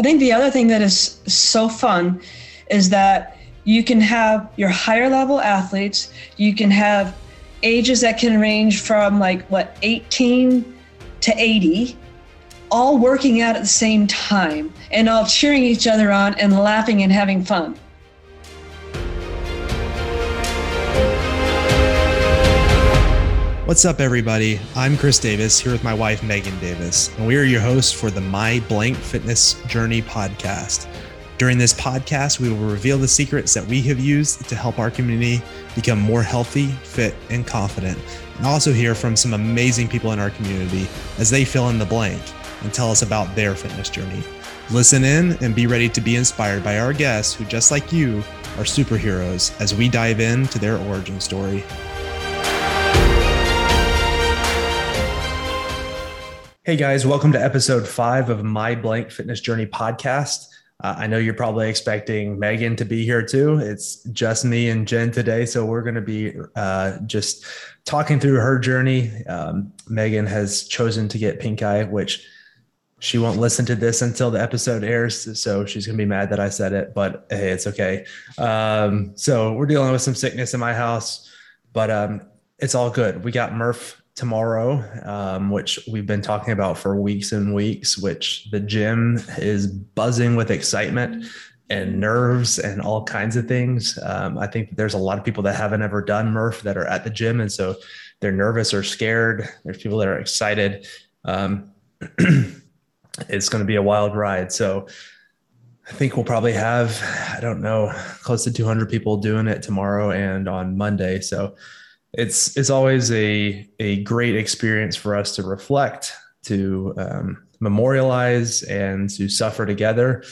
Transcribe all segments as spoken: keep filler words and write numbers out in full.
I think the other thing that is so fun is that you can have your higher level athletes, you can have ages that can range from like what, eighteen to eighty, all working out at the same time and all cheering each other on and laughing and having fun. What's up, everybody? I'm Chris Davis here with my wife, Megan Davis, and we are your hosts for the My Blank Fitness Journey podcast. During this podcast, we will reveal the secrets that we have used to help our community become more healthy, fit, and confident, and also hear from some amazing people in our community as they fill in the blank and tell us about their fitness journey. Listen in and be ready to be inspired by our guests who, just like you, are superheroes as we dive into their origin story. Hey guys, welcome to episode five of My Blank Fitness Journey podcast. Uh, I know you're probably expecting Megan to be here too. It's just me and Jen today. So we're going to be uh, just talking through her journey. Um, Megan has chosen to get pink eye, which she won't listen to this until the episode airs. So she's going to be mad that I said it, but hey, it's okay. Um, so we're dealing with some sickness in my house, but um, it's all good. We got Murph tomorrow, um, which we've been talking about for weeks and weeks, which the gym is buzzing with excitement and nerves and all kinds of things. Um, I think there's a lot of people that haven't ever done Murph that are at the gym. And so they're nervous or scared. There's people that are excited. Um, it's going to be a wild ride. So I think we'll probably have, I don't know, close to two hundred people doing it tomorrow and on Monday. So It's it's always a a great experience for us to reflect, to um, memorialize, and to suffer together.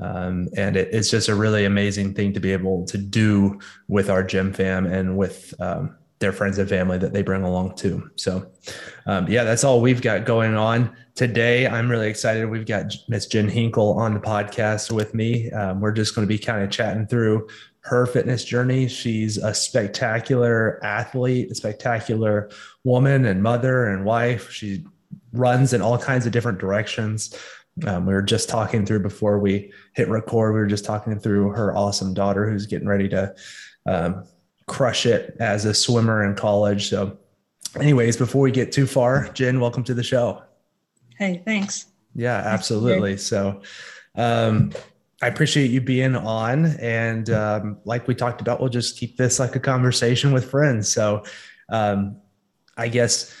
Um, and it, it's just a really amazing thing to be able to do with our gym fam and with um, their friends and family that they bring along too. So um, yeah, that's all we've got going on today. I'm really excited. We've got Miss Jen Hinkle on the podcast with me. Um, we're just going to be kind of chatting through her fitness journey. She's a spectacular athlete, a spectacular woman and mother and wife. She runs in all kinds of different directions. Um, we were just talking through before we hit record. We were just talking through her awesome daughter who's getting ready to um, crush it as a swimmer in college. So anyways, before we get too far, Jen, welcome to the show. Hey, thanks. Yeah, absolutely. So, um, I appreciate you being on. And um, like we talked about, we'll just keep this like a conversation with friends. So um, I guess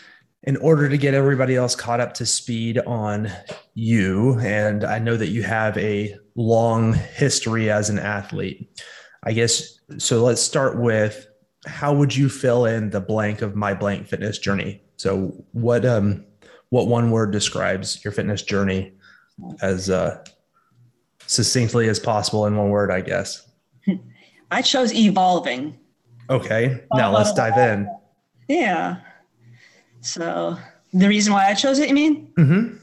in order to get everybody else caught up to speed on you, and I know that you have a long history as an athlete, I guess, so let's start with, how would you fill in the blank of My Blank Fitness Journey? So what, um, what one word describes your fitness journey as uh succinctly as possible in one word, I guess? I chose evolving. Okay. Now let's dive in. Yeah. So the reason why I chose it, you mean? Mm-hmm.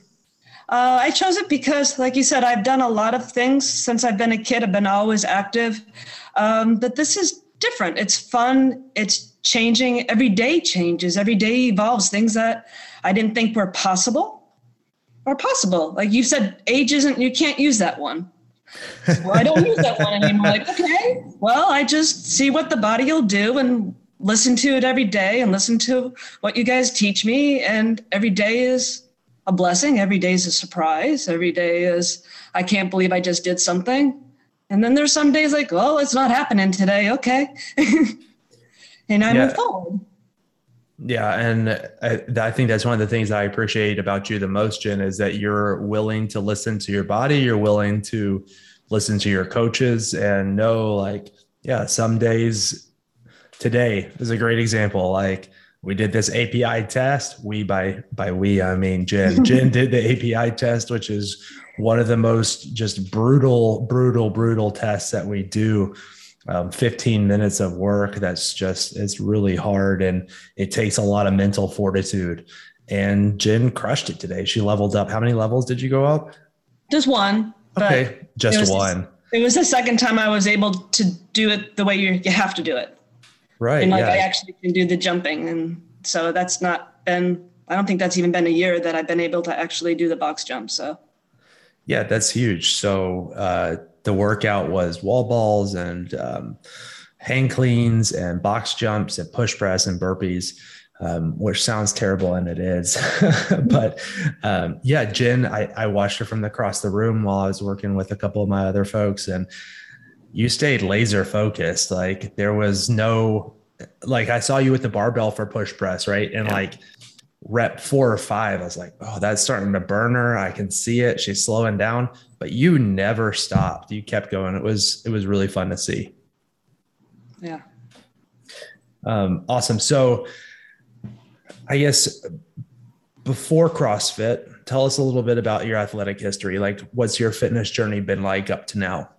Uh, I chose it because, like you said, I've done a lot of things since I've been a kid. I've been always active. Um, but this is different. It's fun. It's changing. Every day changes. Every day evolves. Things that I didn't think were possible. Or possible. Like you said, age isn't, you can't use that one. Well, I don't use that one anymore. Like, okay, well, I just see what the body will do and listen to it every day and listen to what you guys teach me. And every day is a blessing. Every day is a surprise. Every day is, I can't believe I just did something. And then there's some days like, oh, it's not happening today. Okay. And I yeah. move forward. Yeah. And I, I think that's one of the things I appreciate about you the most, Jen, is that you're willing to listen to your body. You're willing to listen to your coaches and know, like, yeah, some days, today is a great example. Like we did this A P I test. We by, by we, I mean, Jen, Jen did the A P I test, which is one of the most just brutal, brutal, brutal tests that we do. Um, fifteen minutes of work. That's just, it's really hard. And it takes a lot of mental fortitude, and Jen crushed it today. She leveled up. How many levels did you go up? Just one. Okay. Just it one. The, it was the second time I was able to do it the way you, you have to do it. Right. And like, yeah. I actually can do the jumping. And so that's not been, I don't think that's even been a year that I've been able to actually do the box jump. So Yeah, that's huge. So uh, the workout was wall balls and um, hand cleans and box jumps and push press and burpees, um, which sounds terrible, and it is. But um, yeah, Jen, I, I watched her from across the room while I was working with a couple of my other folks, and you stayed laser focused. Like there was no, like I saw you with the barbell for push press, right? And yeah. like rep four or five, I was like, oh, that's starting to burn her. I can see it. She's slowing down, but you never stopped. You kept going. It was, it was really fun to see. Yeah. Um, awesome. So I guess before CrossFit, tell us a little bit about your athletic history. Like what's your fitness journey been like up to now?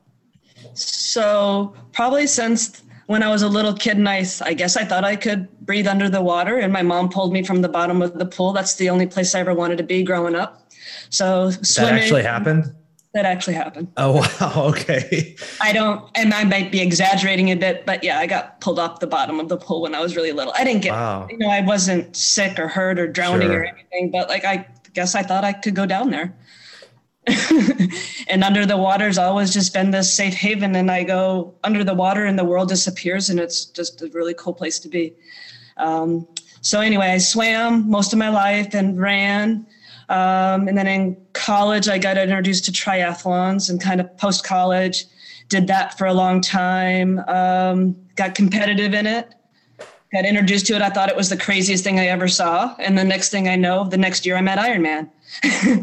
So probably since when I was a little kid, and I, I guess I thought I could breathe under the water, and my mom pulled me from the bottom of the pool. That's the only place I ever wanted to be growing up. So swimming, that actually happened? That actually happened. Oh, wow. Okay. I don't, and I might be exaggerating a bit, but yeah, I got pulled off the bottom of the pool when I was really little. I didn't get, wow. you know, I wasn't sick or hurt or drowning sure. or anything, but like, I guess I thought I could go down there. And under the water's always just been this safe haven, and I go under the water and the world disappears, and it's just a really cool place to be. Um, so anyway, I swam most of my life and ran. Um, and then in college, I got introduced to triathlons, and kind of post-college did that for a long time. Um, got competitive in it, got introduced to it. I thought it was the craziest thing I ever saw. And the next thing I know, the next year I'm at Ironman.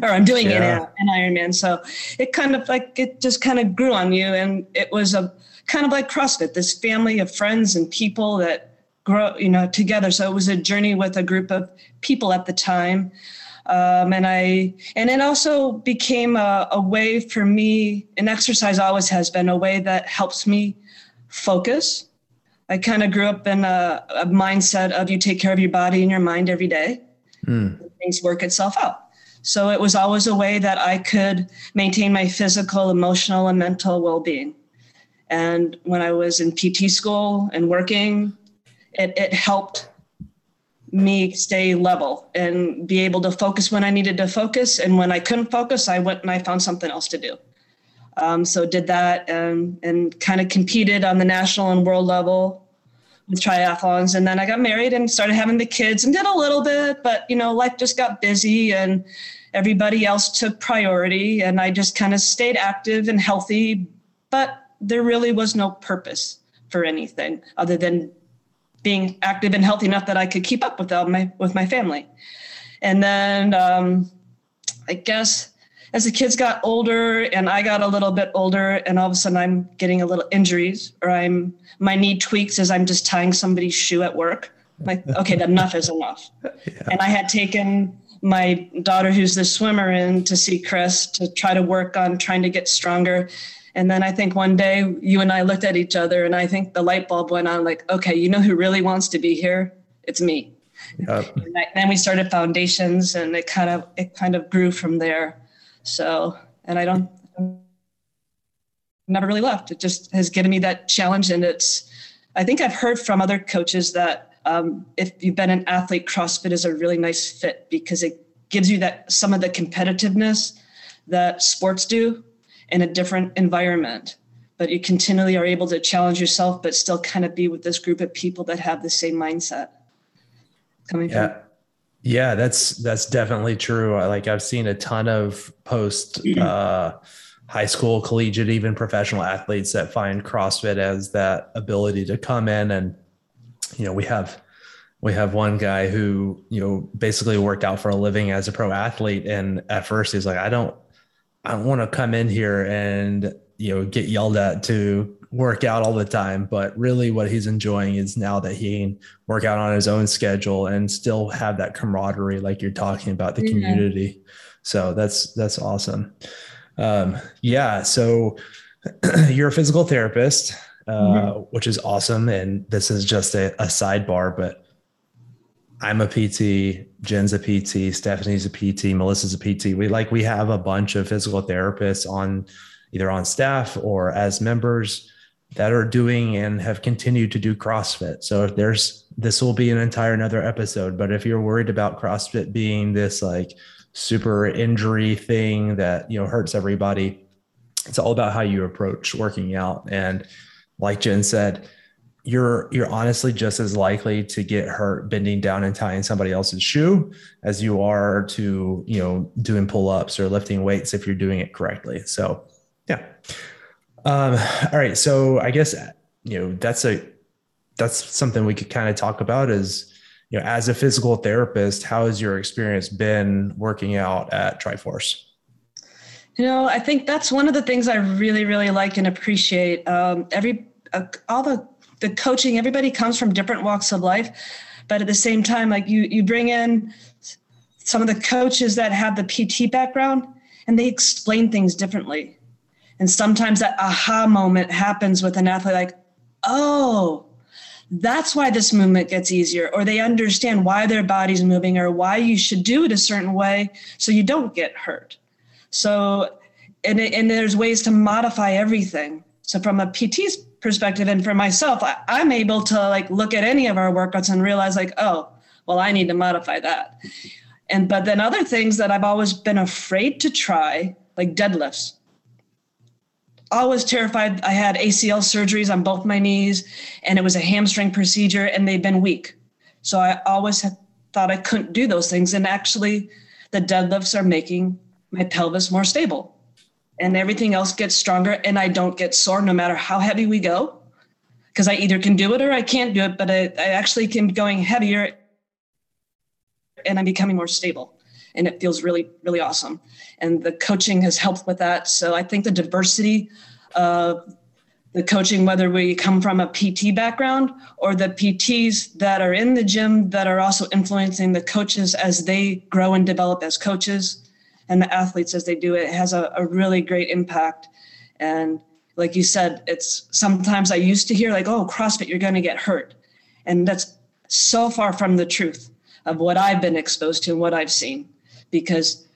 or I'm doing yeah. it in Ironman. So it kind of like, it just kind of grew on you. And it was a kind of like CrossFit, this family of friends and people that grow, you know, together. So it was a journey with a group of people at the time. Um, and I, and it also became a, a way for me, and exercise always has been a way that helps me focus. I kind of grew up in a, a mindset of you take care of your body and your mind every day. Mm. And things work itself out. So it was always a way that I could maintain my physical, emotional, and mental well-being. And when I was in P T school and working, it, it helped me stay level and be able to focus when I needed to focus. And when I couldn't focus, I went and I found something else to do. Um, so did that and, and kind of competed on the national and world level with triathlons. And then I got married and started having the kids and did a little bit, but you know, life just got busy and everybody else took priority, and I just kind of stayed active and healthy, but there really was no purpose for anything other than being active and healthy enough that I could keep up with all my, with my family. And then um, I guess as the kids got older and I got a little bit older, and all of a sudden I'm getting a little injuries, or I'm, my knee tweaks as I'm just tying somebody's shoe at work. I'm like, okay, enough is enough. Yeah. And I had taken my daughter, who's the swimmer, in to see Chris to try to work on trying to get stronger. And then I think one day you and I looked at each other, and I think the light bulb went on, like, okay, you know who really wants to be here? It's me. Yep. And I, then we started Foundations, and it kind of, it kind of grew from there. So, and I don't, never really left. It just has given me that challenge. And it's, I think I've heard from other coaches that um, if you've been an athlete, CrossFit is a really nice fit because it gives you that some of the competitiveness that sports do in a different environment, but you continually are able to challenge yourself, but still kind of be with this group of people that have the same mindset coming yeah. from. Yeah, that's, that's definitely true. I, like I've seen a ton of post uh, high school, collegiate, even professional athletes that find CrossFit as that ability to come in. And, you know, we have, we have one guy who, you know, basically worked out for a living as a pro athlete. And at first he's like, I don't, I don't want to come in here and, you know, get yelled at to work out all the time. But really what he's enjoying is now that he can work out on his own schedule and still have that camaraderie, like you're talking about, the yeah. community. So that's, that's awesome. Um, yeah. So you're a physical therapist, uh, mm-hmm. which is awesome. And this is just a, a sidebar, but I'm a P T, Jen's a P T, Stephanie's a P T, Melissa's a P T. We like, we have a bunch of physical therapists on either on staff or as members that are doing and have continued to do CrossFit. So if there's, this will be an entire another episode, but if you're worried about CrossFit being this like super injury thing that, you know, hurts everybody. It's all about how you approach working out. And like Jen said, you're, you're honestly just as likely to get hurt bending down and tying somebody else's shoe as you are to, you know, doing pull-ups or lifting weights if you're doing it correctly. So yeah. Um, all right. So I guess, you know, that's a, that's something we could kind of talk about is, you know, as a physical therapist, how has your experience been working out at Triforce? You know, I think that's one of the things I really, really like and appreciate. Um, every, uh, all the, the coaching, everybody comes from different walks of life, but at the same time, like you, you bring in some of the coaches that have the P T background and they explain things differently. And sometimes that aha moment happens with an athlete, like, oh, that's why this movement gets easier, or they understand why their body's moving or why you should do it a certain way so you don't get hurt. So, and, and there's ways to modify everything. So from a P T's perspective and for myself, I, I'm able to like look at any of our workouts and realize like, oh, well, I need to modify that. And, but then other things that I've always been afraid to try, like deadlifts. Always terrified. I had A C L surgeries on both my knees and it was a hamstring procedure and they've been weak. So I always thought I couldn't do those things. And actually the deadlifts are making my pelvis more stable and everything else gets stronger and I don't get sore no matter how heavy we go, because I either can do it or I can't do it, but I, I actually can going heavier and I'm becoming more stable. And it feels really, really awesome. And the coaching has helped with that. So I think the diversity of the coaching, whether we come from a P T background or the P Ts that are in the gym that are also influencing the coaches as they grow and develop as coaches and the athletes as they do it, it has a, a really great impact. And like you said, it's sometimes I used to hear like, oh, CrossFit, you're going to get hurt. And that's so far from the truth of what I've been exposed to and what I've seen. Because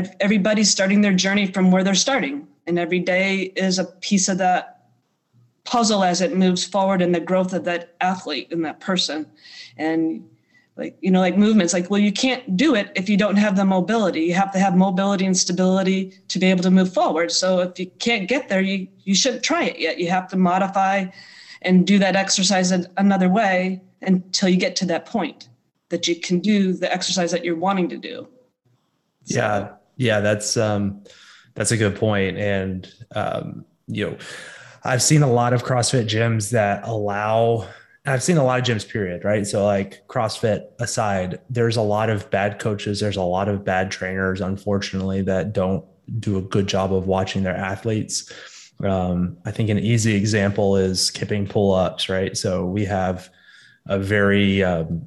everybody's starting their journey from where they're starting. And every day is a piece of that puzzle as it moves forward in the growth of that athlete and that person. And like, you know, like movements, like, well, you can't do it if you don't have the mobility. You have to have mobility and stability to be able to move forward. So if you can't get there, you, you shouldn't try it yet. You have to modify and do that exercise another way until you get to that point that you can do the exercise that you're wanting to do. So. Yeah. Yeah. That's, um, that's a good point. And, um, you know, I've seen a lot of CrossFit gyms that allow, I've seen a lot of gyms period, right? So like CrossFit aside, there's a lot of bad coaches. There's a lot of bad trainers, unfortunately, that don't do a good job of watching their athletes. Um, I think an easy example is skipping pull-ups, right? So we have a very, um,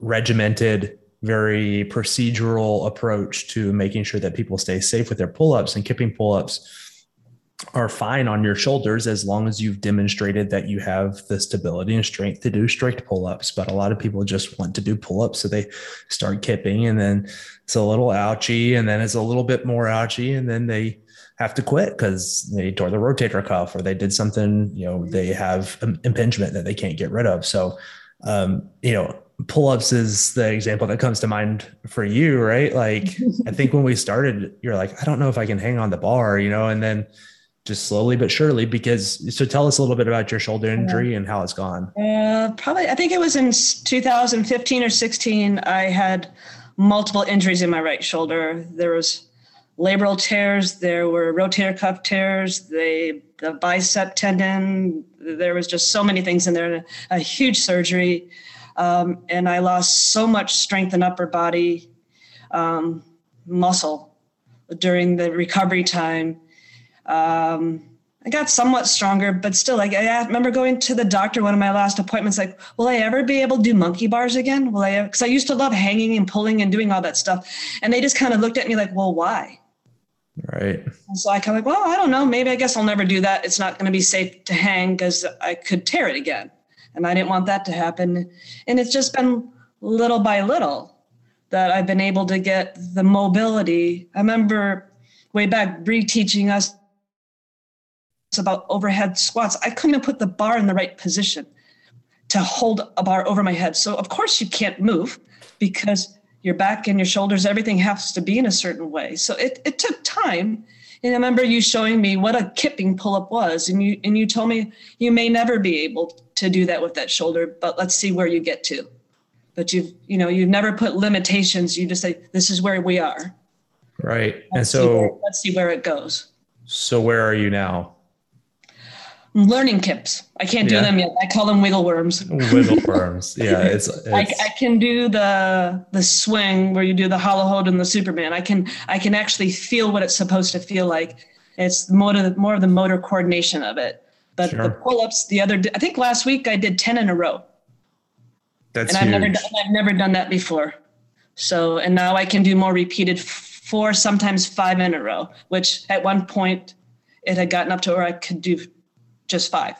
regimented, very procedural approach to making sure that people stay safe with their pull-ups, and kipping pull-ups are fine on your shoulders as long as you've demonstrated that you have the stability and strength to do strict pull-ups. But a lot of people just want to do pull-ups, so they start kipping and then it's a little ouchy and then it's a little bit more ouchy and then they have to quit because they tore the rotator cuff or they did something, you know, they have an impingement that they can't get rid of. So, um, you know, pull-ups is the example that comes to mind for you, right? Like, I think when we started, you're like, I don't know if I can hang on the bar, you know, and then just slowly but surely, because, so tell us a little bit about your shoulder injury and how it's gone. Uh, probably, I think it was in two thousand fifteen or sixteen, I had multiple injuries in my right shoulder. There was labral tears, there were rotator cuff tears, they, the bicep tendon, there was just so many things in there, a huge surgery. Um, and I lost so much strength in upper body um, muscle during the recovery time. Um, I got somewhat stronger, but still, like, I remember going to the doctor, one of my last appointments, like, will I ever be able to do monkey bars again? Will I ever? Because I used to love hanging and pulling and doing all that stuff. And they just kind of looked at me like, well, why? Right. And so I kind of like, well, I don't know. Maybe I guess I'll never do that. It's not going to be safe to hang because I could tear it again. And I didn't want that to happen. And it's just been little by little that I've been able to get the mobility. I remember way back Bree teaching us about overhead squats. I couldn't even put the bar in the right position to hold a bar over my head. So of course you can't move because your back and your shoulders, everything has to be in a certain way. So it, it took time. And I remember you showing me what a kipping pull-up was. And you, and you told me you may never be able to do that with that shoulder, but let's see where you get to. But you've, you know, you've never put limitations. You just say, this is where we are. Right. And so let's see where it goes. So where are you now? I'm learning kips. I can't do yeah. them yet. I call them wiggle worms. Wiggle worms. Yeah. It's, it's... I, I can do the, the swing where you do the hollow hold and the Superman. I can, I can actually feel what it's supposed to feel like. It's more of the, more of the motor coordination of it. But sure. The pull-ups the other day, I think last week I did ten in a row. That's and I've huge. Never done, I've never done that before. So, and now I can do more repeated four, sometimes five in a row, which at one point it had gotten up to where I could do just five.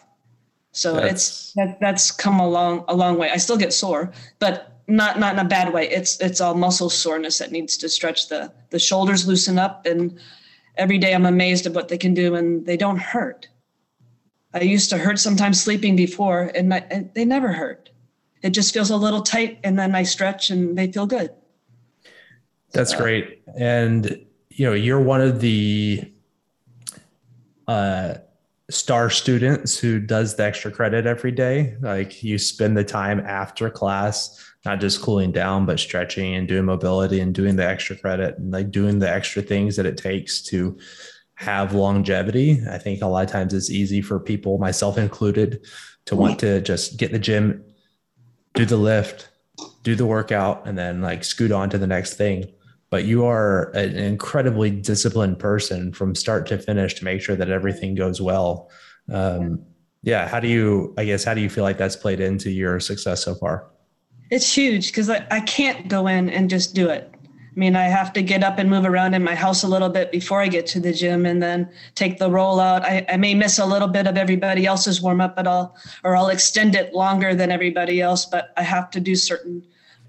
So that's, it's, that, that's come a long, a long way. I still get sore, but not, not in a bad way. It's, it's all muscle soreness that needs to stretch. The, the shoulders loosen up, and every day I'm amazed at what they can do, and they don't hurt. I used to hurt sometimes sleeping before, and, my, and they never hurt. It just feels a little tight, and then I stretch and they feel good. That's so great. And, you know, you're one of the uh, star students who does the extra credit every day. Like, you spend the time after class, not just cooling down, but stretching and doing mobility and doing the extra credit and like doing the extra things that it takes to have longevity. I think a lot of times it's easy for people, myself included, to want to just get in the gym, do the lift, do the workout, and then like scoot on to the next thing. But you are an incredibly disciplined person from start to finish to make sure that everything goes well. Um, yeah. How do you, I guess, how do you feel like that's played into your success so far? It's huge, because I, I can't go in and just do it. I mean, I have to get up and move around in my house a little bit before I get to the gym, and then take the roll out. I, I may miss a little bit of everybody else's warm up, but I'll, or I'll extend it longer than everybody else, but I have to do certain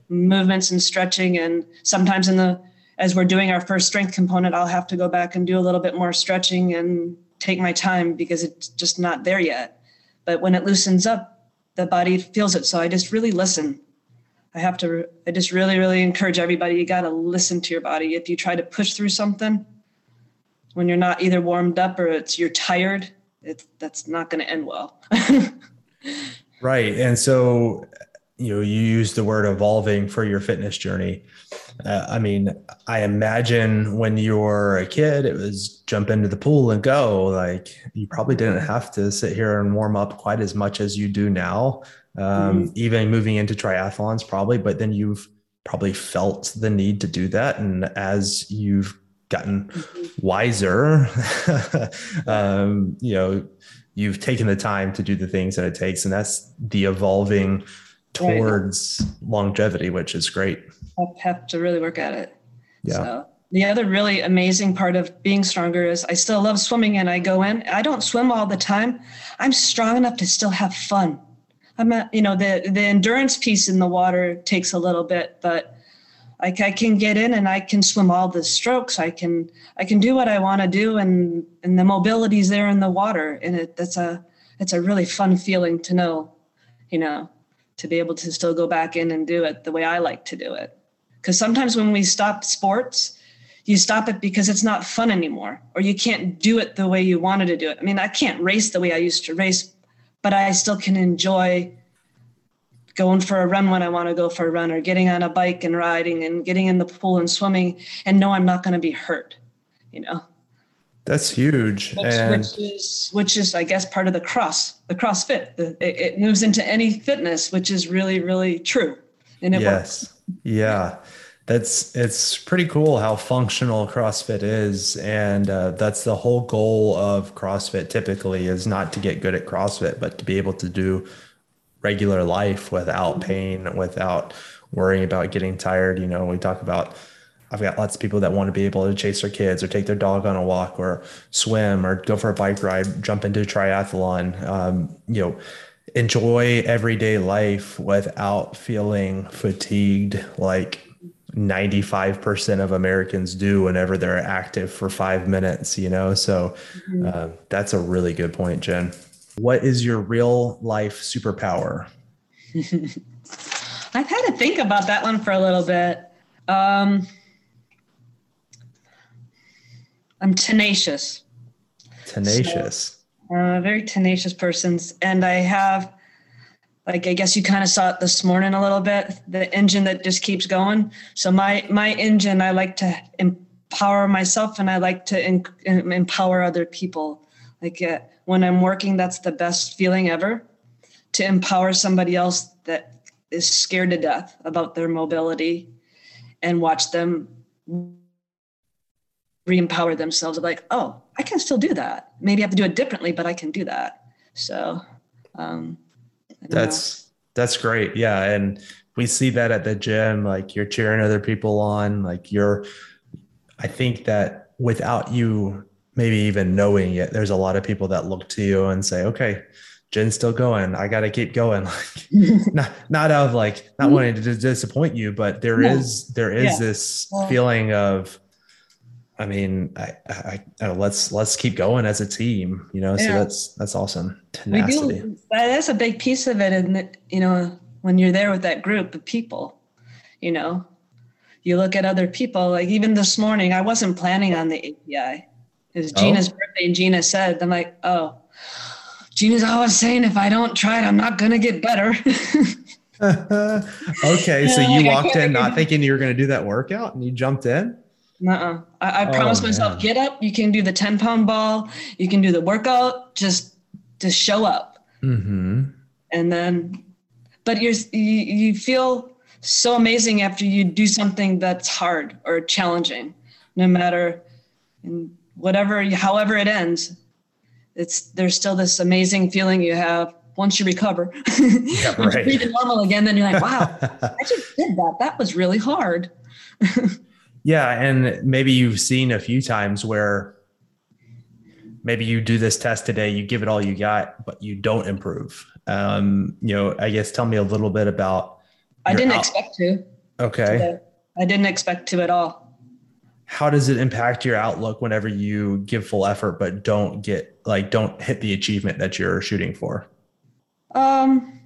movements and stretching. And sometimes in the, as we're doing our first strength component, I'll have to go back and do a little bit more stretching and take my time, because it's just not there yet. But when it loosens up, the body feels it. So I just really listen. I have to, I just really, really encourage everybody. You got to listen to your body. If you try to push through something when you're not either warmed up or it's, you're tired, it's, that's not going to end well. Right. And so, you know, you use the word evolving for your fitness journey. Uh, I mean, I imagine when you were a kid, it was jump into the pool and go. Like, you probably didn't have to sit here and warm up quite as much as you do now. Um, mm-hmm. Even moving into triathlons probably, but then you've probably felt the need to do that. And as you've gotten mm-hmm. wiser, um, you know, you've taken the time to do the things that it takes, and that's the evolving towards right. longevity, which is great. I have to really work at it. Yeah. So the other really amazing part of being stronger is I still love swimming, and I go in, I don't swim all the time. I'm strong enough to still have fun. I'm not, you know, the, the endurance piece in the water takes a little bit, but I, I can get in and I can swim all the strokes. I can, I can do what I want to do. And, and the mobility's there in the water. And it, that's a, it's a really fun feeling to know, you know, to be able to still go back in and do it the way I like to do it. Because sometimes when we stop sports, you stop it because it's not fun anymore, or you can't do it the way you wanted to do it. I mean, I can't race the way I used to race, but I still can enjoy going for a run when I want to go for a run, or getting on a bike and riding, and getting in the pool and swimming, and know I'm not going to be hurt, you know? That's huge. Which, and which is, which is, I guess, part of the cross, the CrossFit. The, it, it moves into any fitness, which is really, really true. And it yes. works. Yeah. That's, it's pretty cool how functional CrossFit is. And uh, that's the whole goal of CrossFit typically, is not to get good at CrossFit, but to be able to do regular life without pain, without worrying about getting tired. You know, we talk about, I've got lots of people that want to be able to chase their kids or take their dog on a walk or swim or go for a bike ride, jump into a triathlon, um, you know, enjoy everyday life without feeling fatigued, like ninety-five percent of Americans do whenever they're active for five minutes, you know? So uh, that's a really good point, Jen. What is your real life superpower? I've had to think about that one for a little bit. Um, I'm tenacious. Tenacious. So, uh, very tenacious persons. And I have, like, I guess you kind of saw it this morning a little bit, the engine that just keeps going. So my, my engine, I like to empower myself, and I like to in, in, empower other people. Like uh, when I'm working, that's the best feeling ever, to empower somebody else that is scared to death about their mobility and watch them re-empower themselves. Like, oh, I can still do that. Maybe I have to do it differently, but I can do that. So um, that's, know. that's great. Yeah. And we see that at the gym, like you're cheering other people on, like you're, I think that without you maybe even knowing it, there's a lot of people that look to you and say, okay, Jen's still going. I got to keep going. Like, not, not out of like, not mm-hmm. wanting to disappoint you, but there no. is, there is yeah. this yeah. feeling of, I mean, I, I, I let's, let's keep going as a team, you know, yeah. so that's, that's awesome. Tenacity. We do. That's a big piece of it. And, you know, when you're there with that group of people, you know, you look at other people, like even this morning, I wasn't planning on the A P I. It was Gina's oh. birthday, and Gina said, I'm like, oh, Gina's always saying, if I don't try it, I'm not going to get better. Okay. So you like, walked in not thinking you were going to do that workout, and you jumped in? Uh-uh. I, I oh, promised myself, man. Get up. You can do the ten pound ball. You can do the workout. Just just show up. Mm-hmm. And then, but you're, you, you feel so amazing after you do something that's hard or challenging, no matter in whatever, however it ends. It's, there's still this amazing feeling you have once you recover. Yeah, once right. you breathe normal again, then you're like, wow, I just did that. That was really hard. Yeah. And maybe you've seen a few times where maybe you do this test today, you give it all you got, but you don't improve. Um, you know, I guess tell me a little bit about. I didn't out- expect to. Okay. Today. I didn't expect to at all. How does it impact your outlook whenever you give full effort, but don't get like, don't hit the achievement that you're shooting for? Um,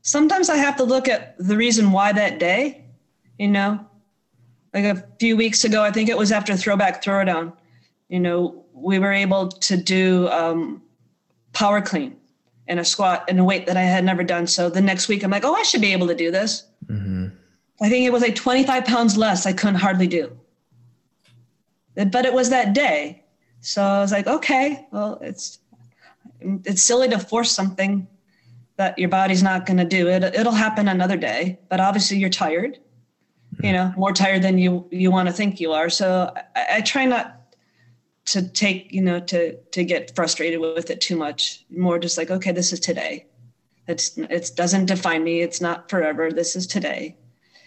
sometimes I have to look at the reason why that day, you know, like a few weeks ago, I think it was after throwback throwdown, you know, we were able to do, um, power clean and a squat and a weight that I had never done. So the next week I'm like, oh, I should be able to do this. Mm-hmm. I think it was like twenty-five pounds less. I couldn't hardly do. But it was that day. So I was like, okay, well, it's it's silly to force something that your body's not going to do. It, it'll happen another day, but obviously you're tired, you know, more tired than you, you want to think you are. So I, I try not to take, you know, to to get frustrated with it too much. More just like, okay, this is today. It's it doesn't define me. It's not forever. This is today.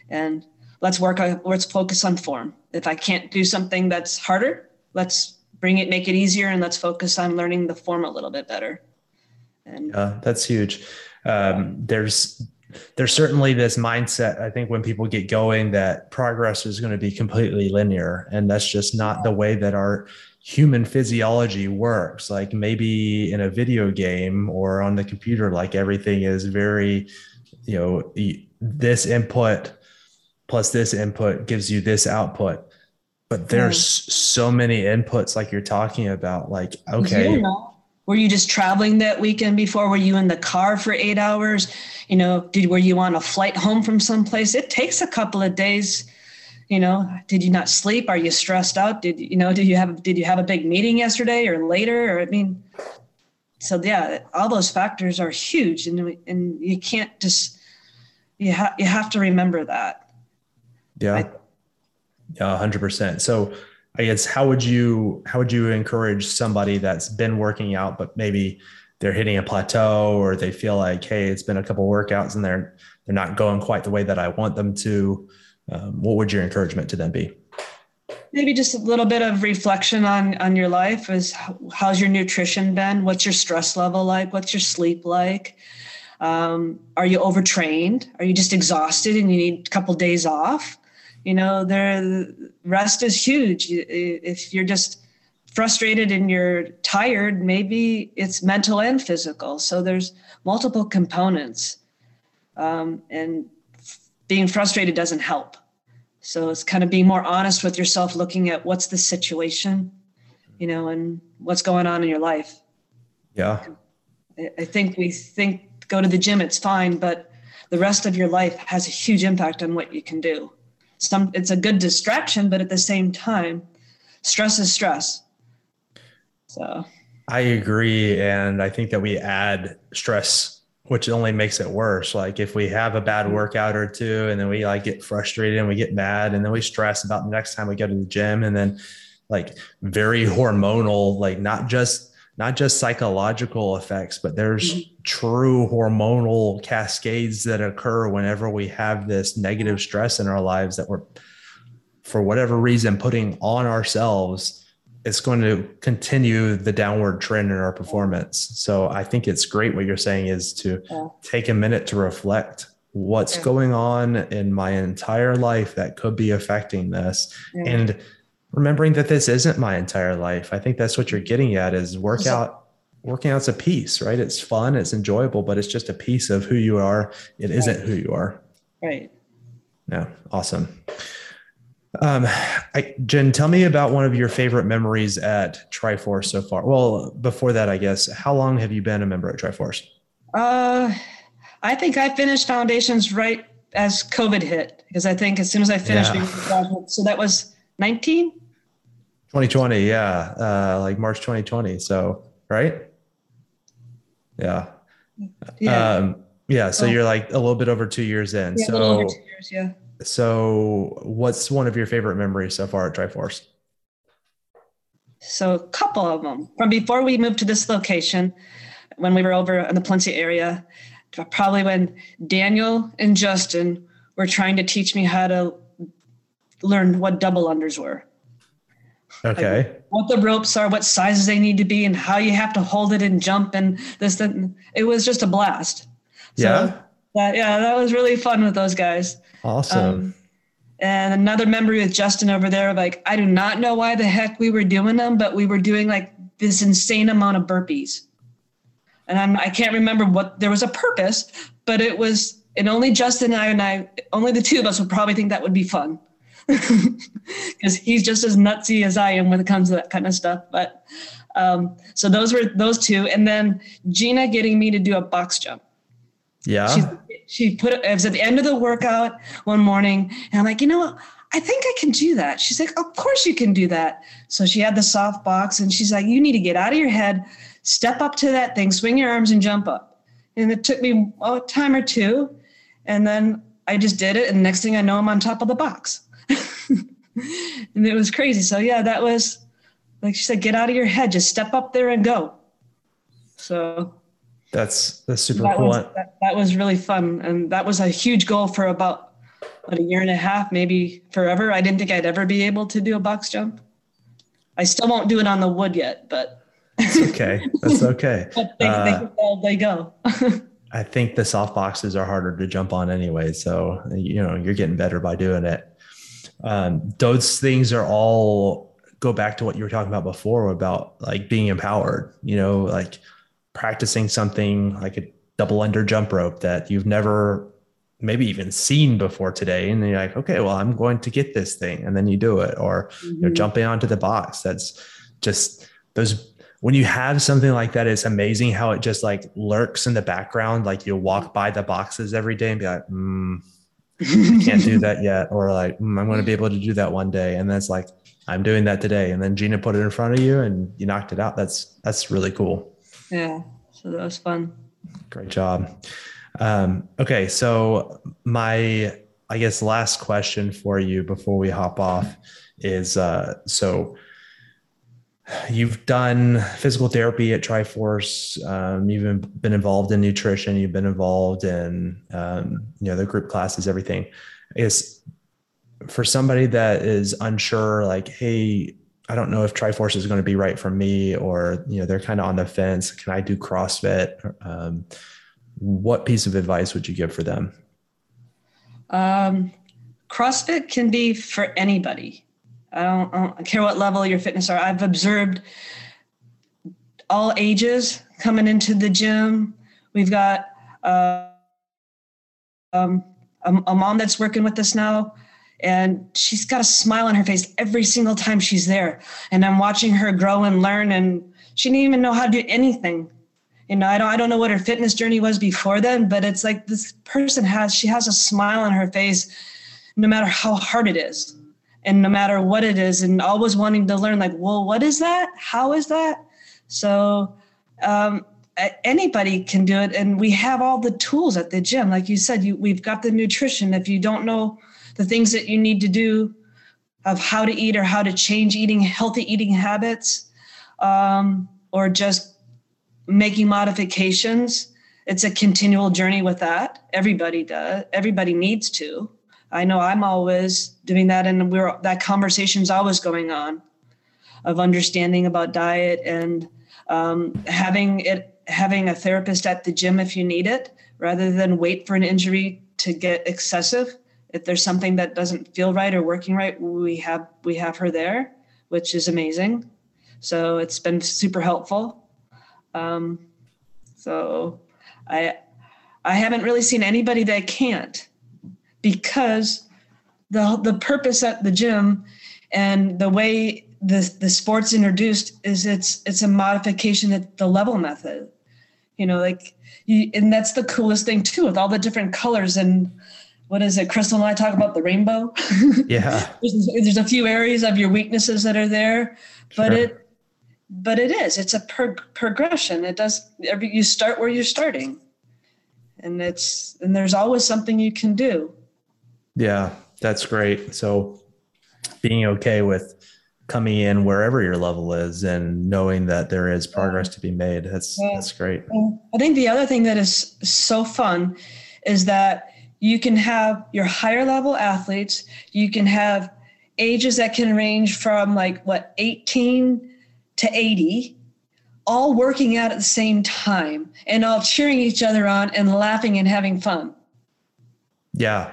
And let's work on, let's focus on form. If I can't do something that's harder, let's bring it, make it easier. And let's focus on learning the form a little bit better. And uh, that's huge. Um, there's, there's certainly this mindset, I think, when people get going, that progress is going to be completely linear. And that's just not the way that our human physiology works. Like maybe in a video game or on the computer, like everything is very, you know, this input plus this input gives you this output, but there's mm. so many inputs like you're talking about, like, okay. You know, were you just traveling that weekend before? Were you in the car for eight hours? You know, did, were you on a flight home from someplace? It takes a couple of days. You know, did you not sleep? Are you stressed out? Did you know, did you have, did you have a big meeting yesterday or later? Or I mean, so yeah, all those factors are huge, and, and you can't just, you have, you have to remember that. Yeah. Yeah. A hundred percent. So I guess, how would you, how would you encourage somebody that's been working out, but maybe they're hitting a plateau, or they feel like, hey, it's been a couple workouts and they're, they're not going quite the way that I want them to. Um, what would your encouragement to them be? Maybe just a little bit of reflection on, on your life. Is how's your nutrition been? What's your stress level like? What's your sleep like? Um, are you overtrained? Are you just exhausted and you need a couple days off? You know, there, rest is huge. If you're just frustrated and you're tired, maybe it's mental and physical. So there's multiple components, um, and being frustrated doesn't help. So it's kind of being more honest with yourself, looking at what's the situation, you know, and what's going on in your life. Yeah. I think we think go to the gym, it's fine, but the rest of your life has a huge impact on what you can do. Some, it's a good distraction, but at the same time, stress is stress. So I agree. And I think that we add stress, which only makes it worse. Like if we have a bad workout or two, and then we like get frustrated and we get mad, and then we stress about the next time we go to the gym. And then like very hormonal, like not just, not just psychological effects, but there's mm-hmm. true hormonal cascades that occur whenever we have this negative stress in our lives that we're, for whatever reason, putting on ourselves. It's going to continue the downward trend in our performance. So I think it's great what you're saying is to yeah. take a minute to reflect what's yeah. going on in my entire life that could be affecting this. Yeah. And remembering that this isn't my entire life. I think that's what you're getting at is workout. Working out's a piece, right? It's fun. It's enjoyable, but it's just a piece of who you are. It right. isn't who you are. Right. No. Awesome. Um, I, Jen, tell me about one of your favorite memories at Triforce so far. Well, before that, I guess, how long have you been a member at Triforce? Uh, I think I finished Foundations right as COVID hit, because I think as soon as I finished, yeah. so that was nineteen? twenty twenty. Yeah. Uh, like March, twenty twenty. So, right. Yeah. Yeah. Um, yeah. So oh. you're like a little bit over two years in. Yeah, so a little over two years, yeah. So what's one of your favorite memories so far at Triforce? So a couple of them. From before we moved to this location, when we were over in the Palencia area, probably when Daniel and Justin were trying to teach me how to learn what double unders were. Okay. Like what the ropes are, what sizes they need to be, and how you have to hold it and jump and this, that. It was just a blast. So yeah. That, yeah, that was really fun with those guys. Awesome. Um, and another memory with Justin over there, like, I do not know why the heck we were doing them, but we were doing like this insane amount of burpees. And I'm, I can't remember what, there was a purpose, but it was, and only Justin and I, and I, only the two of us would probably think that would be fun. Because he's just as nutsy as I am when it comes to that kind of stuff. But um, so those were those two. And then Gina getting me to do a box jump. Yeah. She's, she put it, it was at the end of the workout one morning, and I'm like, you know what? I think I can do that. She's like, of course you can do that. So she had the soft box, and she's like, you need to get out of your head, step up to that thing, swing your arms and jump up. And it took me a time or two. And then I just did it. And next thing I know, I'm on top of the box. And it was crazy. So yeah, that was like, she said, get out of your head, just step up there and go. So That's that's super that cool. Was, that, that was really fun. And that was a huge goal for about what, a year and a half, maybe forever. I didn't think I'd ever be able to do a box jump. I still won't do it on the wood yet, but. That's okay. That's okay. But they, uh, they, they go. I think the soft boxes are harder to jump on anyway. So, you know, you're getting better by doing it. Um, those things are all go back to what you were talking about before about like being empowered, you know, like practicing something like a double under jump rope that you've never maybe even seen before today. And then you're like, okay, well, I'm going to get this thing. And then you do it, or mm-hmm. you know, jumping onto the box. That's just those, when you have something like that, it's amazing how it just like lurks in the background. Like you walk by the boxes every day and be like, mm, I can't do that yet. Or like, mm, I'm going to be able to do that one day. And that's like, I'm doing that today. And then Gina put it in front of you and you knocked it out. That's, that's really cool. Yeah. So that was fun. Great job. Um, okay. So my, I guess, last question for you before we hop off is, uh, so you've done physical therapy at Triforce. Um, you've been involved in nutrition. You've been involved in, um, you know, the group classes, everything. I guess for somebody that is unsure, like, hey, I don't know if Triforce is going to be right for me, or, you know, they're kind of on the fence. Can I do CrossFit? Um, what piece of advice would you give for them? Um, CrossFit can be for anybody. I don't, I don't care what level your fitness are. I've observed all ages coming into the gym. We've got uh, um, a, a mom that's working with us now. and she's got a smile on her face every single time she's there. And I'm watching her grow and learn, and she didn't even know how to do anything. You know, I don't, I don't know what her fitness journey was before then, but it's like this person has, she has a smile on her face, no matter how hard it is and no matter what it is, and always wanting to learn, like, well, what is that? How is that? So, um, anybody can do it. And we have all the tools at the gym. Like you said, you, we've got the nutrition. If you don't know the things that you need to do of how to eat or how to change eating, healthy eating habits, um, or just making modifications, it's a continual journey with that. Everybody does. Everybody needs to. I know I'm always doing that. And we're, that conversation's always going on of understanding about diet and um, having it, having a therapist at the gym if you need it, rather than wait for an injury to get excessive. If there's something that doesn't feel right or working right, we have we have her there, which is amazing. So it's been super helpful. Um, so I I haven't really seen anybody that can't, because the the purpose at the gym and the way the the sport's introduced is it's it's a modification at the level method. You know, like you, and that's the coolest thing too, with all the different colors and. What is it? Crystal and I talk about the rainbow. Yeah. there's, there's a few areas of your weaknesses that are there, but sure. it, but it is, it's a per- progression. It does. Every, you start where you're starting, and it's, and there's always something you can do. Yeah, that's great. So being okay with coming in wherever your level is and knowing that there is progress to be made. That's, yeah. that's great. And I think the other thing that is so fun is that you can have your higher level athletes. You can have ages that can range from like what, eighteen to eighty, all working out at the same time and all cheering each other on and laughing and having fun. Yeah,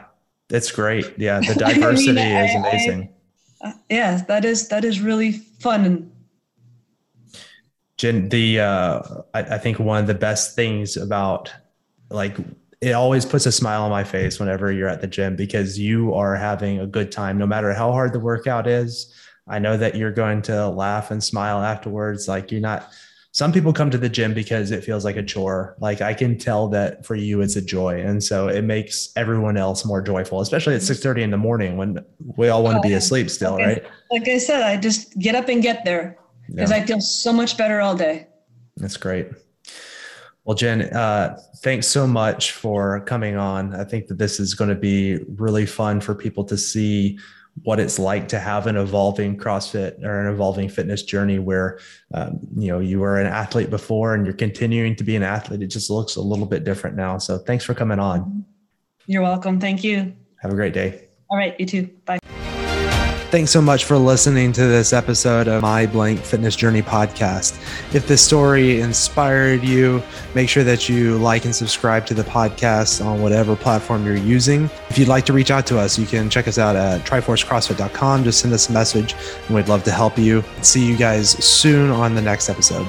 that's great. Yeah, the diversity I mean, I, is amazing. I, I, yeah, that is that is really fun. Jen, the uh, I, I think one of the best things about like. It always puts a smile on my face whenever you're at the gym, because you are having a good time, no matter how hard the workout is. I know that you're going to laugh and smile afterwards. Like you're not, some people come to the gym because it feels like a chore. Like I can tell that for you, it's a joy. And so it makes everyone else more joyful, especially at six thirty in the morning when we all want oh, to be asleep still. Okay. Right. Like I said, I just get up and get there because yeah. I feel so much better all day. That's great. Well, Jen, uh, thanks so much for coming on. I think that this is going to be really fun for people to see what it's like to have an evolving CrossFit or an evolving fitness journey where, um, you know, you were an athlete before and you're continuing to be an athlete. It just looks a little bit different now. So thanks for coming on. You're welcome. Thank you. Have a great day. All right. You too. Bye. Thanks so much for listening to this episode of My Blank Fitness Journey podcast. If this story inspired you, make sure that you like and subscribe to the podcast on whatever platform you're using. If you'd like to reach out to us, you can check us out at triforce crossfit dot com. Just send us a message and we'd love to help you. See you guys soon on the next episode.